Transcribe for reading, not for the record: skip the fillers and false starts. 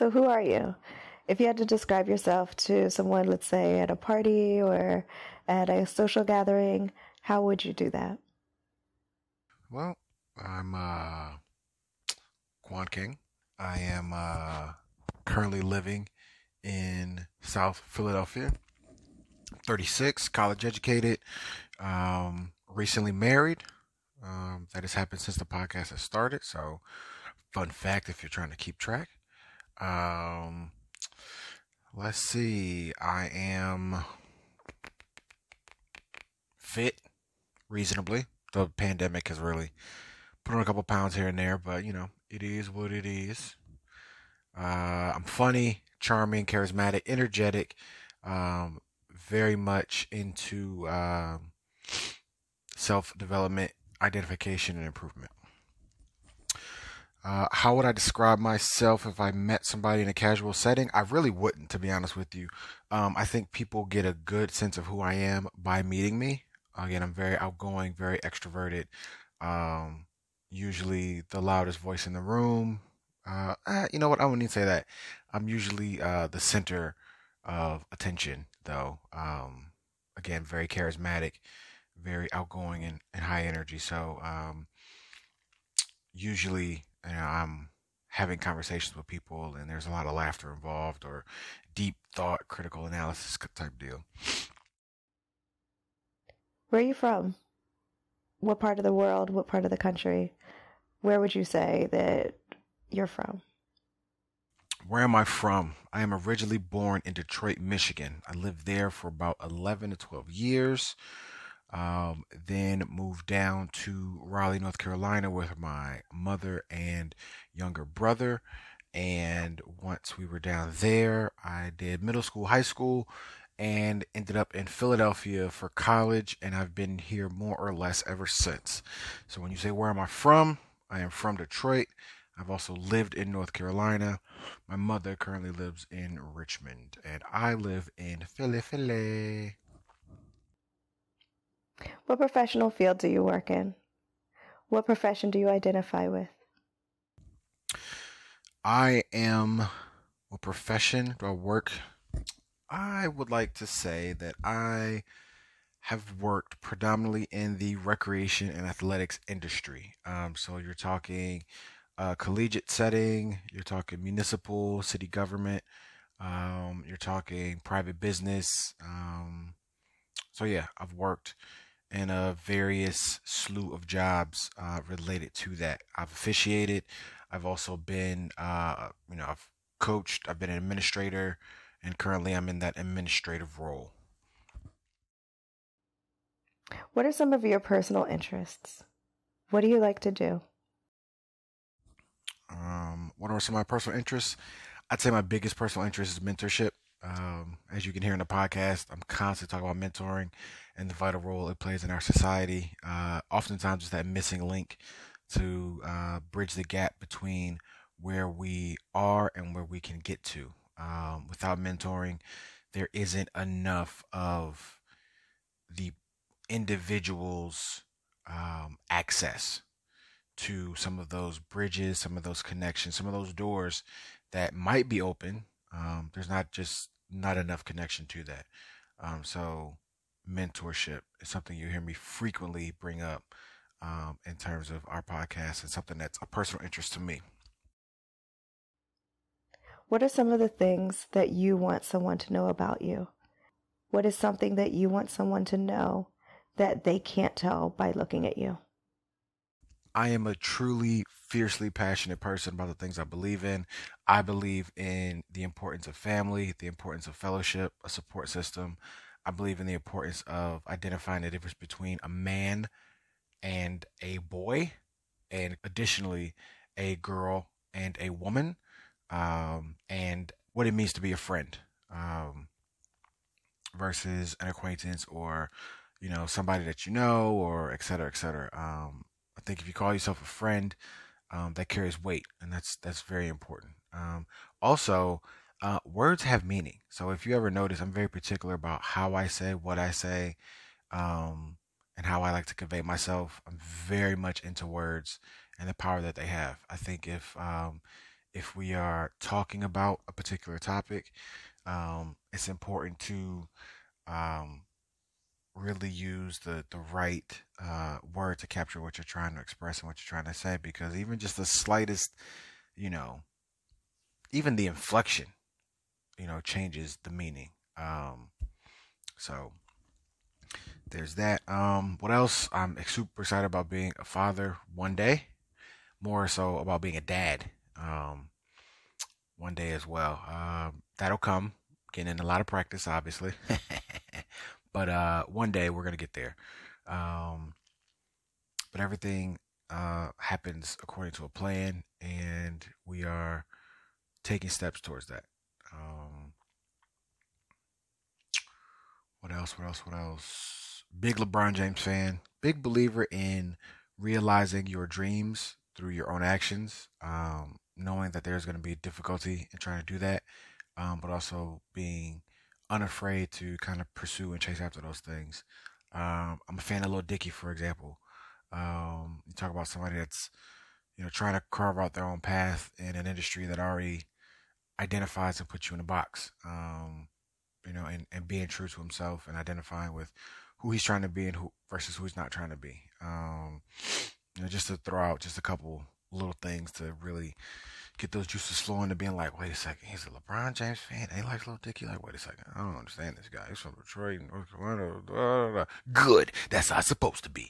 So who are you? If you had to describe yourself to someone, let's say at a party or at a social gathering, how would you do that? Well, I'm Quan King. I am currently living in South Philadelphia. 36, college educated, recently married. That has happened since the podcast has started. So, fun fact if you're trying to keep track. Let's see. I am fit, reasonably. The pandemic has really put on a couple pounds here and there, but you know, it is what it is. I'm funny, charming, charismatic, energetic, very much into self-development, identification, and improvement. How would I describe myself if I met somebody in a casual setting? I really wouldn't, to be honest with you. I think people get a good sense of who I am by meeting me. Again, I'm very outgoing, very extroverted, usually the loudest voice in the room. You know what? I wouldn't even say that. I'm usually the center of attention, though. Again, very charismatic, very outgoing, and high energy. So usually, you know, I'm having conversations with people and there's a lot of laughter involved or deep thought, critical analysis type deal. Where are you from? What part of the world? What part of the country? Where would you say that you're from? Where am I from? I am originally born in Detroit, Michigan. I lived there for about 11 to 12 years. Then moved down to Raleigh, North Carolina with my mother and younger brother. And once we were down there, I did middle school, high school, and ended up in Philadelphia for college. And I've been here more or less ever since. So when you say, where am I from? I am from Detroit. I've also lived in North Carolina. My mother currently lives in Richmond and I live in Philly. What professional field do you work in? What profession do you identify with? What profession do I work? I would like to say that I have worked predominantly in the recreation and athletics industry. So you're talking collegiate setting, you're talking municipal, city government, you're talking private business. So yeah, I've worked in a various slew of jobs related to that. I've officiated. I've also been, I've coached. I've been an administrator, and currently I'm in that administrative role. What are some of your personal interests? What do you like to do? What are some of my personal interests? I'd say my biggest personal interest is mentorship. As you can hear in the podcast, I'm constantly talking about mentoring and the vital role it plays in our society. Oftentimes it's that missing link to bridge the gap between where we are and where we can get to. Without mentoring, there isn't enough of the individual's access to some of those bridges, some of those connections, some of those doors that might be open. There's not enough connection to that. So mentorship is something you hear me frequently bring up in terms of our podcast and something that's a personal interest to me. What are some of the things that you want someone to know about you? What is something that you want someone to know that they can't tell by looking at you? I am a truly, fiercely passionate person about the things I believe in. I believe in the importance of family, the importance of fellowship, a support system. I believe in the importance of identifying the difference between a man and a boy, and additionally, a girl and a woman, and what it means to be a friend versus an acquaintance or, you know, somebody that you know, or et cetera, et cetera. I think if you call yourself a friend, that carries weight, and that's very important. Also, words have meaning. So if you ever notice, I'm very particular about how I say what I say, and how I like to convey myself. I'm very much into words and the power that they have. I think if if we are talking about a particular topic, it's important to really use the right word to capture what you're trying to express and what you're trying to say, because even just the slightest, even the inflection, changes the meaning. So there's that. What else? I'm super excited about being a father one day, more so about being a dad one day as well. That'll come, getting in a lot of practice, obviously. But one day we're going to get there. But everything happens according to a plan, and we are taking steps towards that. What else? Big LeBron James fan. Big believer in realizing your dreams through your own actions, knowing that there's going to be difficulty in trying to do that, but also being unafraid to kind of pursue and chase after those things. I'm a fan of Lil Dicky, for example. You talk about somebody that's, trying to carve out their own path in an industry that already identifies and puts you in a box, and being true to himself and identifying with who he's trying to be and versus who he's not trying to be. Just to throw out just a couple little things to really get those juices flowing, to being like, wait a second, he's a LeBron James fan. He likes Lil Dicky. Like, wait a second, I don't understand this guy. He's from Detroit, North Carolina. Good. That's how it's supposed to be.